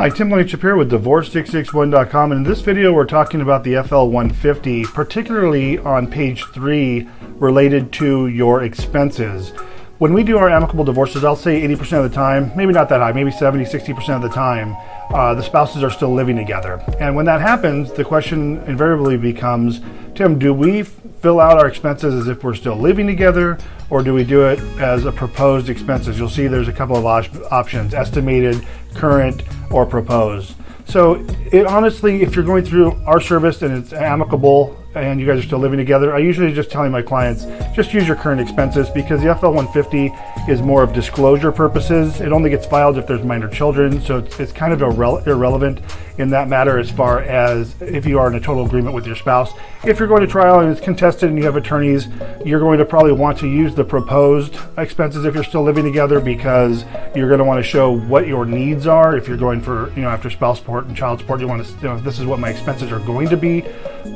Hi, Tim Longchip here with divorce661.com, and in this video we're talking about the FL 150, particularly on page 3 related to your expenses. When we do our amicable divorces, I'll say 80% of the time, maybe not that high, maybe 70, 60% of the time, the spouses are still living together. And when that happens, the question invariably becomes, Tim, do we fill out our expenses as if we're still living together, or do we do it as a proposed expenses? You'll see there's a couple of options, estimated, current, or proposed. So it honestly, if you're going through our service and it's amicable and you guys are still living together, I usually just telling my clients, just use your current expenses, because the FL 150 is more of disclosure purposes. It only gets filed if there's minor children, so it's kind of irrelevant in that matter as far as if you are in a total agreement with your spouse. If you're going to trial and it's contested and you have attorneys, you're going to probably want to use the proposed expenses if you're still living together, because you're going to want to show what your needs are. If you're going for, after spouse support and child support, you want to, this is what my expenses are going to be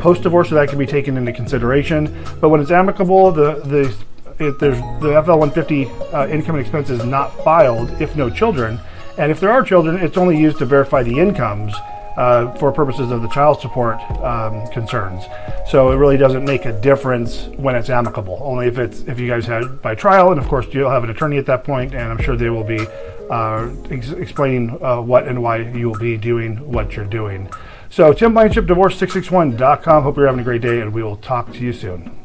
post-divorce, so that can be taken into consideration. But when it's amicable, the FL 150 income and expense is not filed if no children. And if there are children, it's only used to verify the incomes for purposes of the child support concerns. So it really doesn't make a difference when it's amicable, only if you guys had by trial, and of course you'll have an attorney at that point, and I'm sure they will be explaining what and why you will be doing what you're doing. So Tim Blankenship, divorce661.com. Hope you're having a great day, and we will talk to you soon.